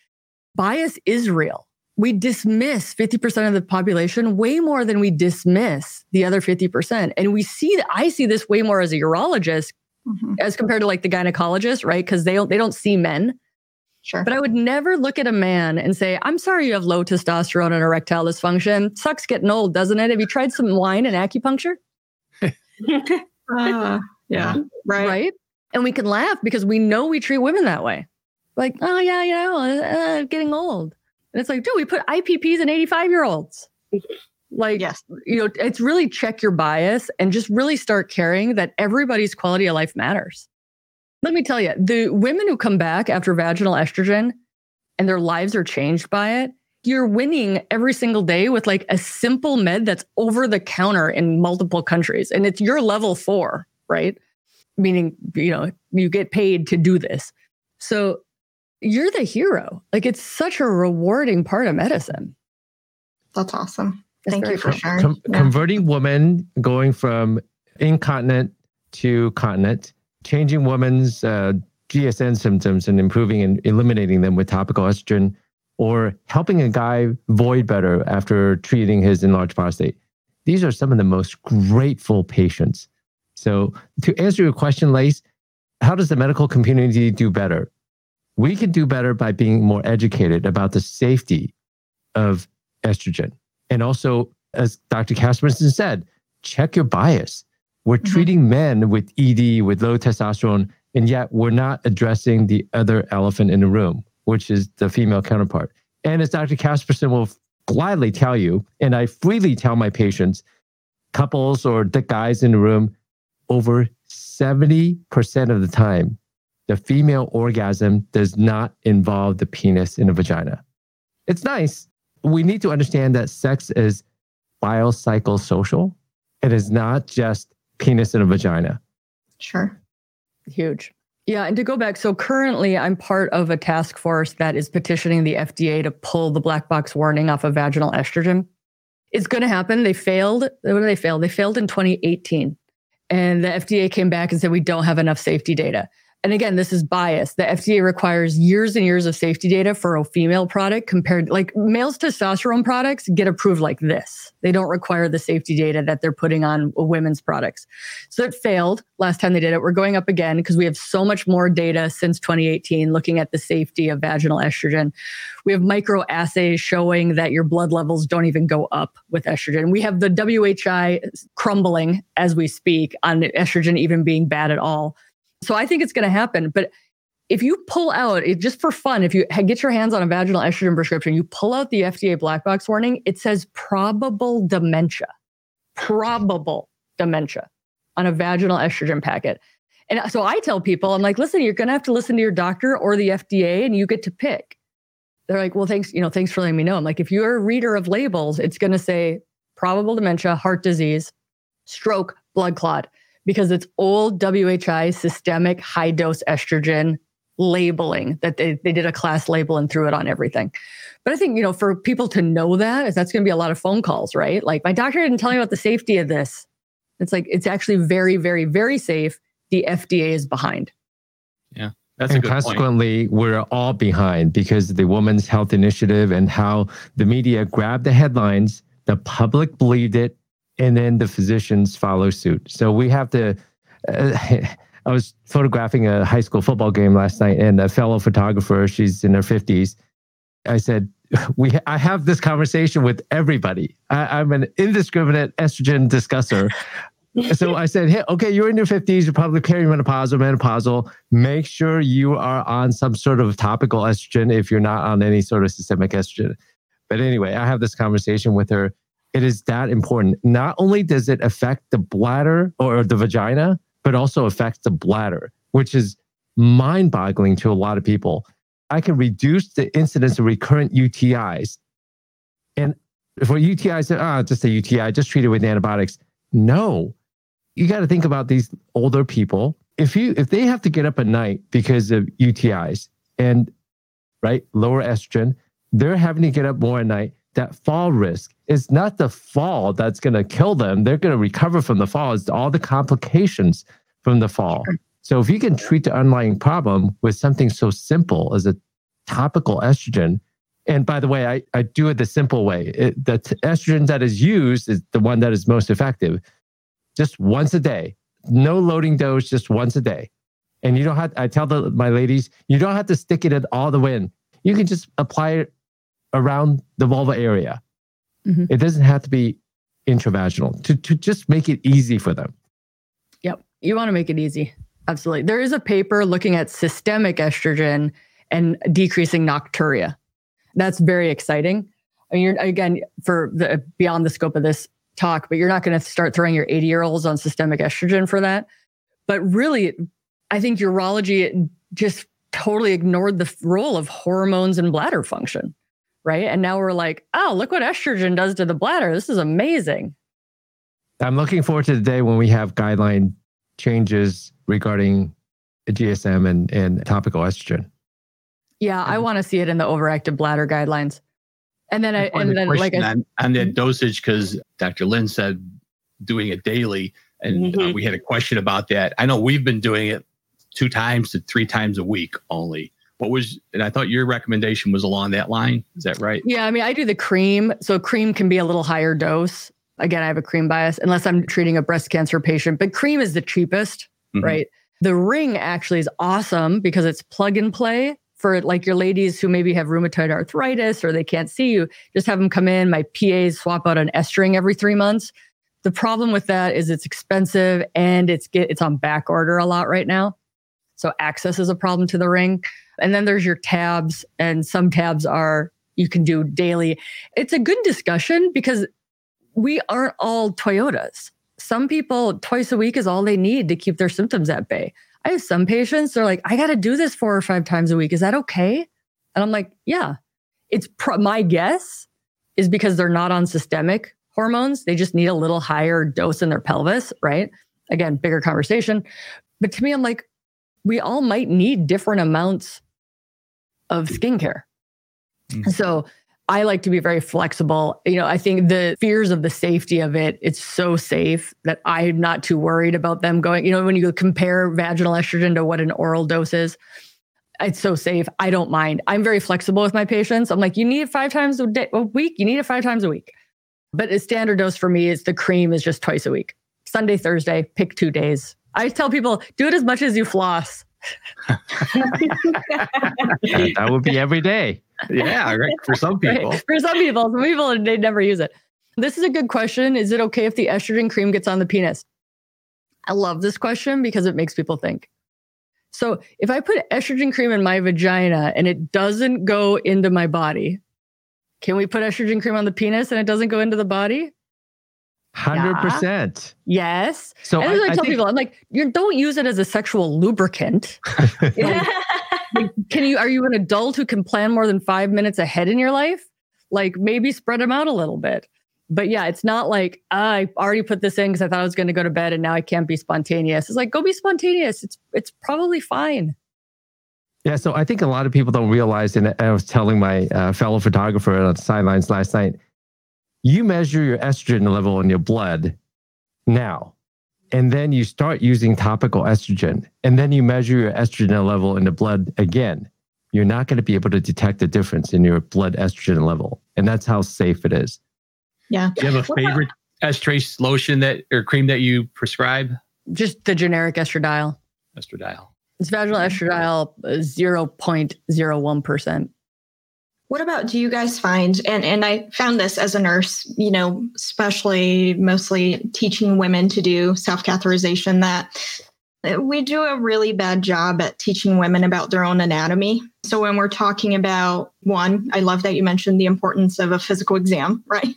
bias is real. We dismiss fifty percent of the population way more than we dismiss the other fifty percent. And we see, I see this way more as a urologist mm-hmm. as compared to like the gynecologist, right? Because they don't, they don't see men. Sure. But I would never look at a man and say, I'm sorry you have low testosterone and erectile dysfunction. Sucks getting old, doesn't it? Have you tried some wine and acupuncture? uh, yeah. Right. Right. And we can laugh because we know we treat women that way. Like, oh, yeah, you know, uh, getting old. And it's like, dude, we put I P Ps in eighty-five-year-olds. Like, yes. You know, it's really check your bias and just really start caring that everybody's quality of life matters. Let me tell you, the women who come back after vaginal estrogen and their lives are changed by it, you're winning every single day with like a simple med that's over the counter in multiple countries. And it's your level four, right? Meaning, you know, you get paid to do this. So you're the hero. Like it's such a rewarding part of medicine. That's awesome. Thank you for sharing. Com- yeah. Converting women, going from incontinent to continent changing women's uh, G S M symptoms and improving and eliminating them with topical estrogen, or helping a guy void better after treating his enlarged prostate. These are some of the most grateful patients. So to answer your question, Lace, how does the medical community do better? We can do better by being more educated about the safety of estrogen. And also, as Doctor Casperson said, check your bias. We're mm-hmm. treating men with E D, with low testosterone, and yet we're not addressing the other elephant in the room, which is the female counterpart. And as Doctor Casperson will gladly tell you, and I freely tell my patients, couples or the guys in the room, over seventy percent of the time, the female orgasm does not involve the penis in the vagina. It's nice. We need to understand that sex is biopsychosocial. It is not just penis in a vagina. Sure. Huge. Yeah. And to go back, so currently I'm part of a task force that is petitioning the F D A to pull the black box warning off of vaginal estrogen. It's going to happen. They failed. What did they fail? They failed in twenty eighteen. And the F D A came back and said, we don't have enough safety data. And again, this is biased. The F D A requires years and years of safety data for a female product compared, like male's testosterone products get approved like this. They don't require the safety data that they're putting on women's products. So it failed last time they did it. We're going up again because we have so much more data since twenty eighteen looking at the safety of vaginal estrogen. We have microassays showing that your blood levels don't even go up with estrogen. We have the W H I crumbling as we speak on estrogen even being bad at all. So I think it's going to happen. But if you pull out, it, just for fun, if you get your hands on a vaginal estrogen prescription, you pull out the F D A black box warning, it says probable dementia, probable dementia on a vaginal estrogen packet. And so I tell people, I'm like, listen, you're going to have to listen to your doctor or the F D A and you get to pick. They're like, well, thanks, you know, thanks for letting me know. I'm like, if you're a reader of labels, it's going to say probable dementia, heart disease, stroke, blood clot, because it's old W H I systemic high-dose estrogen labeling that they, they did a class label and threw it on everything. But I think, you know, for people to know that, that's going to be a lot of phone calls, right? Like, my doctor didn't tell me about the safety of this. It's like, it's actually very, very, very safe. The F D A is behind. Yeah, that's a good point. And consequently, we're all behind because of the Women's Health Initiative and how the media grabbed the headlines, the public believed it, and then the physicians follow suit. So we have to, uh, I was photographing a high school football game last night and a fellow photographer, she's in her fifties. I said, "We, I have this conversation with everybody. I, I'm an indiscriminate estrogen discusser." So I said, "Hey, okay, you're in your fifties, you're probably perimenopausal, menopausal. Make sure you are on some sort of topical estrogen if you're not on any sort of systemic estrogen." But anyway, I have this conversation with her. It is that important. Not only does it affect the bladder or the vagina, but also affects the bladder, which is mind-boggling to a lot of people. I can reduce the incidence of recurrent U T Is. And for U T Is, ah, oh, just a U T I, just treat it with antibiotics. No, you got to think about these older people. If you if they have to get up at night because of U T Is and right lower estrogen, they're having to get up more at night. That fall risk is not the fall that's going to kill them. They're going to recover from the fall. It's all the complications from the fall. Sure. So if you can treat the underlying problem with something so simple as a topical estrogen, and by the way, I, I do it the simple way. It, the t- estrogen that is used is the one that is most effective. Just once a day, no loading dose, just once a day. And you don't have, I tell the, my ladies, you don't have to stick it at all the way in. You can just apply it around the vulva area. Mm-hmm. It doesn't have to be intravaginal to, to just make it easy for them. Yep. You want to make it easy. Absolutely. There is a paper looking at systemic estrogen and decreasing nocturia. That's very exciting. I mean, you're, again, for the beyond the scope of this talk, but you're not going to start throwing your eighty-year-olds on systemic estrogen for that. But really, I think urology just totally ignored the role of hormones and bladder function. Right? And now we're like, oh, look what estrogen does to the bladder. This is amazing. I'm looking forward to the day when we have guideline changes regarding G S M and, and topical estrogen. Yeah, I want to see it in the overactive bladder guidelines. And then I, and then like, I, on, on that dosage, because Doctor Lin said doing it daily, and mm-hmm. uh, we had a question about that. I know we've been doing it two times to three times a week only. What was, and I thought your recommendation was along that line. Is that right? Yeah. I mean, I do the cream. So cream can be a little higher dose. Again, I have a cream bias unless I'm treating a breast cancer patient, but cream is the cheapest, mm-hmm. right? The ring actually is awesome because it's plug and play for like your ladies who maybe have rheumatoid arthritis or they can't see you. Just have them come in. My P As swap out an S ring every three months. The problem with that is it's expensive and it's get, it's on back order a lot right now. So access is a problem to the ring. And then there's your tabs, and some tabs are you can do daily. It's a good discussion because we aren't all Toyotas. Some people twice a week is all they need to keep their symptoms at bay. I have some patients, they're like, I got to do this four or five times a week. Is that okay? And I'm like, yeah. It's pro- my guess is because they're not on systemic hormones. They just need a little higher dose in their pelvis, right? Again, bigger conversation. But to me, I'm like, we all might need different amounts of skincare. Mm. So I like to be very flexible. You know, I think the fears of the safety of it, it's so safe that I'm not too worried about them going, you know, when you compare vaginal estrogen to what an oral dose is, it's so safe. I don't mind. I'm very flexible with my patients. I'm like, you need it five times a, day, a week. You need it five times a week. But a standard dose for me is the cream is just twice a week. Sunday, Thursday, pick two days. I tell people, do it as much as you floss. That would be every day. Yeah, right. For some people. Right. For some people. Some people, they never use it. This is a good question. Is it okay if the estrogen cream gets on the penis? I love this question because it makes people think. So if I put estrogen cream in my vagina and it doesn't go into my body, can we put estrogen cream on the penis and it doesn't go into the body? one hundred percent. Yeah. Yes. So and I, I tell I think, people, I'm like, you don't use it as a sexual lubricant. Like, like, can you? Are you an adult who can plan more than five minutes ahead in your life? Like maybe spread them out a little bit. But yeah, it's not like oh, I already put this in because I thought I was going to go to bed and now I can't be spontaneous. It's like go be spontaneous. It's it's probably fine. Yeah. So I think a lot of people don't realize, and I was telling my uh, fellow photographer on the sidelines last night. You measure your estrogen level in your blood now, and then you start using topical estrogen, and then you measure your estrogen level in the blood again. You're not going to be able to detect a difference in your blood estrogen level, and that's how safe it is. Yeah. Do you have a favorite estrace lotion that or cream that you prescribe? Just the generic Estradiol. Estradiol. It's vaginal Estradiol, zero point zero one percent. What about, do you guys find, and, and I found this as a nurse, you know, especially mostly teaching women to do self-catheterization, that we do a really bad job at teaching women about their own anatomy. So when we're talking about, one, I love that you mentioned the importance of a physical exam, right?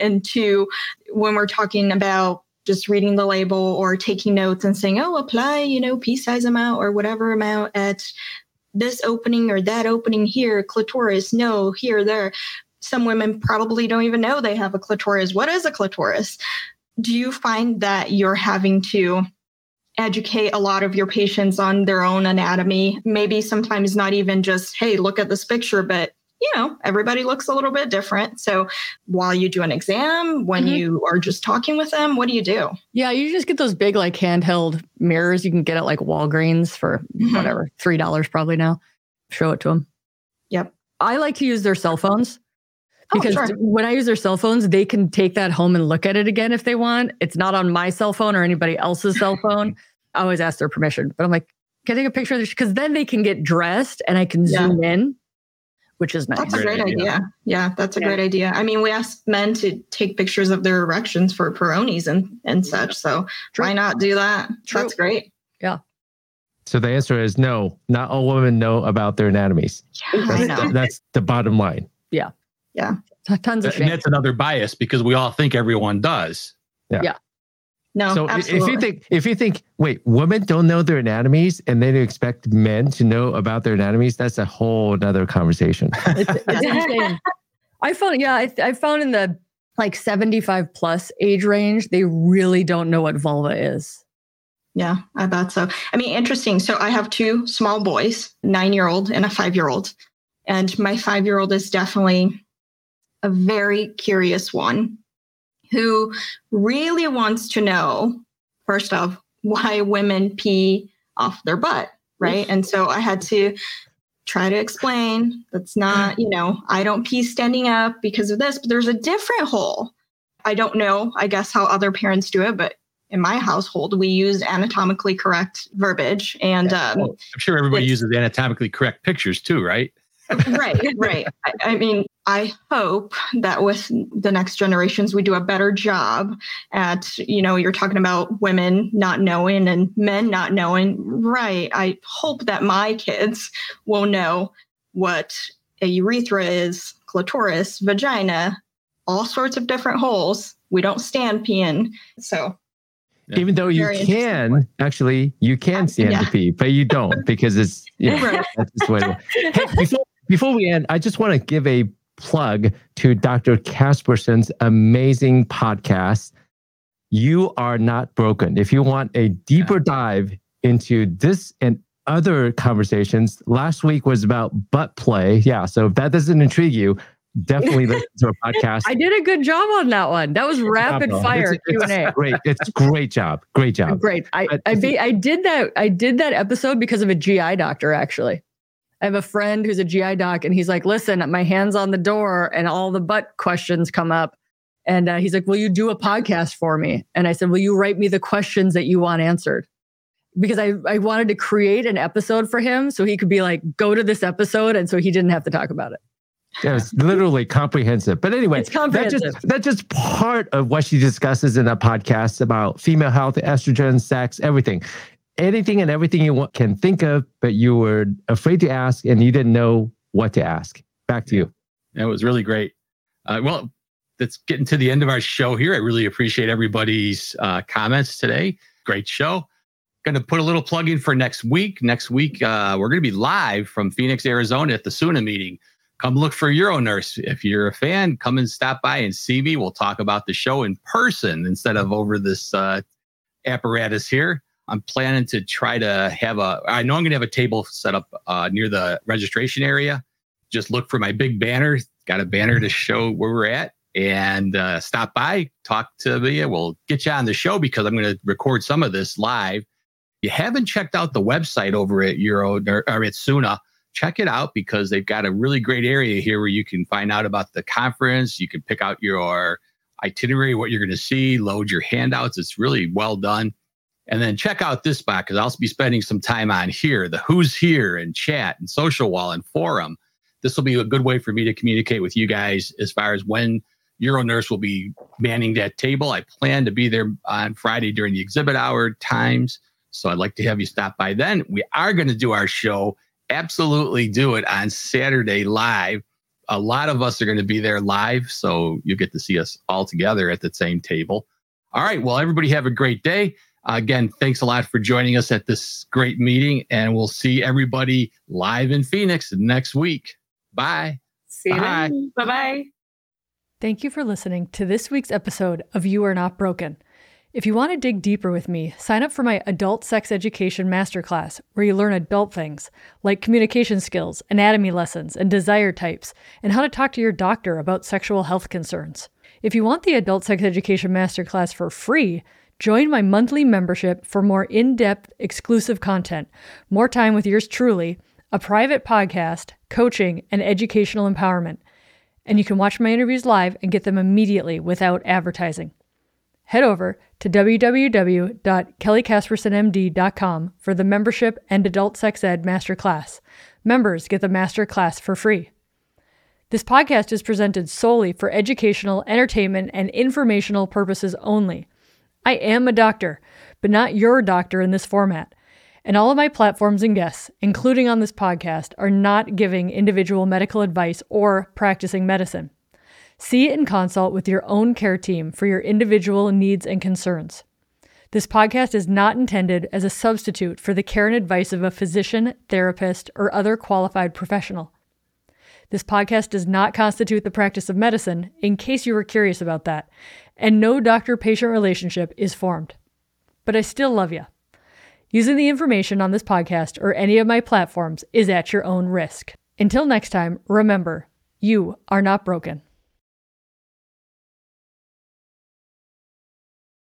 And two, when we're talking about just reading the label or taking notes and saying, oh, apply, you know, pea size amount or whatever amount at this opening or that opening here, clitoris, no, here, there. Some women probably don't even know they have a clitoris. What is a clitoris? Do you find that you're having to educate a lot of your patients on their own anatomy? Maybe sometimes not even just, hey, look at this picture, but you know, everybody looks a little bit different. So while you do an exam, when mm-hmm. you are just talking with them, what do you do? Yeah, you just get those big like handheld mirrors you can get at like Walgreens for mm-hmm. whatever, three dollars probably now. Show it to them. Yep. I like to use their cell phones because oh, sure. when I use their cell phones, they can take that home and look at it again if they want. It's not on my cell phone or anybody else's cell phone. I always ask their permission, but I'm like, can I take a picture of this? Because then they can get dressed and I can yeah. zoom in. Which is nice. That's a great idea. idea. Yeah, that's a yeah. great idea. I mean, we asked men to take pictures of their erections for Peyronie's and, and such. So True. Why not do that? True. That's great. Yeah. So the answer is no, not all women know about their anatomies. Yeah, that's, I know. The, that's the bottom line. Yeah. Yeah. Tons of shame. And that's another bias because we all think everyone does. Yeah. yeah. No, so absolutely. if you think, if you think, wait, women don't know their anatomies and they expect men to know about their anatomies, that's a whole nother conversation. It's, it's insane. I found, yeah, I, I found in the like seventy-five plus age range, they really don't know what vulva is. Yeah, I bet so. I mean, interesting. So I have two small boys, nine-year-old and a five-year-old. And my five-year-old is definitely a very curious one, who really wants to know, first off, why women pee off their butt, right? And so I had to try to explain that's not, you know, I don't pee standing up because of this, but there's a different hole. I don't know, I guess, how other parents do it, but in my household, we use anatomically correct verbiage. And um, well, I'm sure everybody uses anatomically correct pictures too, right? right, right. I, I mean, I hope that with the next generations, we do a better job at, you know, you're talking about women not knowing and men not knowing. Right. I hope that my kids will know what a urethra is, clitoris, vagina, all sorts of different holes. We don't stand peeing. So yeah. Even though you Very can, actually, you can stand yeah. to pee, but you don't because it's, you know, right. That's just the way it works. Hey, before, before we end, I just want to give a plug to Doctor Casperson's amazing podcast, You Are Not Broken. If you want a deeper dive into this and other conversations, last week was about butt play. Yeah, so if that doesn't intrigue you, definitely listen to our podcast. I did a good job on that one. That was rapid job, fire Q and A. Great, it's great job. Great job. Great. I but, I, be, I did that. I did that episode because of a G I doctor. Actually, I have a friend who's a G I doc, and he's like, "Listen, my hand's on the door, and all the butt questions come up." And uh, he's like, "Will you do a podcast for me?" And I said, "Will you write me the questions that you want answered?" Because I I wanted to create an episode for him so he could be like, "Go to this episode," and so he didn't have to talk about it. Yeah, it's literally comprehensive. But anyway, it's comprehensive. That's just, that's just part of what she discusses in that podcast about female health, estrogen, sex, everything. Anything and everything you want, can think of, but you were afraid to ask and you didn't know what to ask. Back to you. That was really great. Uh, well, that's getting to the end of our show here. I really appreciate everybody's uh, comments today. Great show. Going to put a little plug in for next week. Next week, uh, we're going to be live from Phoenix, Arizona at the SUNA meeting. Come look for Euronurse. If you're a fan, come and stop by and see me. We'll talk about the show in person instead of over this uh, apparatus here. I'm planning to try to have a, I know I'm going to have a table set up uh, near the registration area. Just look for my big banner. Got a banner to show where we're at and uh, stop by, talk to me. We'll get you on the show because I'm going to record some of this live. You haven't checked out the website over at Euronurse or at SUNA. Check it out because they've got a really great area here where you can find out about the conference. You can pick out your itinerary, what you're going to see, load your handouts. It's really well done. And then check out this spot because I'll be spending some time on here, the who's here and chat and social wall and forum. This will be a good way for me to communicate with you guys as far as when Euronurse will be manning that table. I plan to be there on Friday during the exhibit hour times. So I'd like to have you stop by then. We are going to do our show absolutely do it on Saturday live. A lot of us are going to be there live, so you get to see us all together at the same table. All right, well, everybody have a great day. Uh, again, thanks a lot for joining us at this great meeting, and we'll see everybody live in Phoenix next week. Bye. See you then. Bye-bye. Thank you for listening to this week's episode of You Are Not Broken. If you want to dig deeper with me, sign up for my Adult Sex Education Masterclass, where you learn adult things like communication skills, anatomy lessons, and desire types, and how to talk to your doctor about sexual health concerns. If you want the Adult Sex Education Masterclass for free, join my monthly membership for more in-depth, exclusive content, more time with yours truly, a private podcast, coaching, and educational empowerment. And you can watch my interviews live and get them immediately without advertising. Head over to w w w dot kelly casperson m d dot com for the membership and adult sex ed masterclass. Members get the masterclass for free. This podcast is presented solely for educational, entertainment, and informational purposes only. I am a doctor, but not your doctor in this format. And all of my platforms and guests, including on this podcast, are not giving individual medical advice or practicing medicine. See and consult with your own care team for your individual needs and concerns. This podcast is not intended as a substitute for the care and advice of a physician, therapist, or other qualified professional. This podcast does not constitute the practice of medicine, in case you were curious about that, and no doctor-patient relationship is formed. But I still love you. Using the information on this podcast or any of my platforms is at your own risk. Until next time, remember, you are not broken.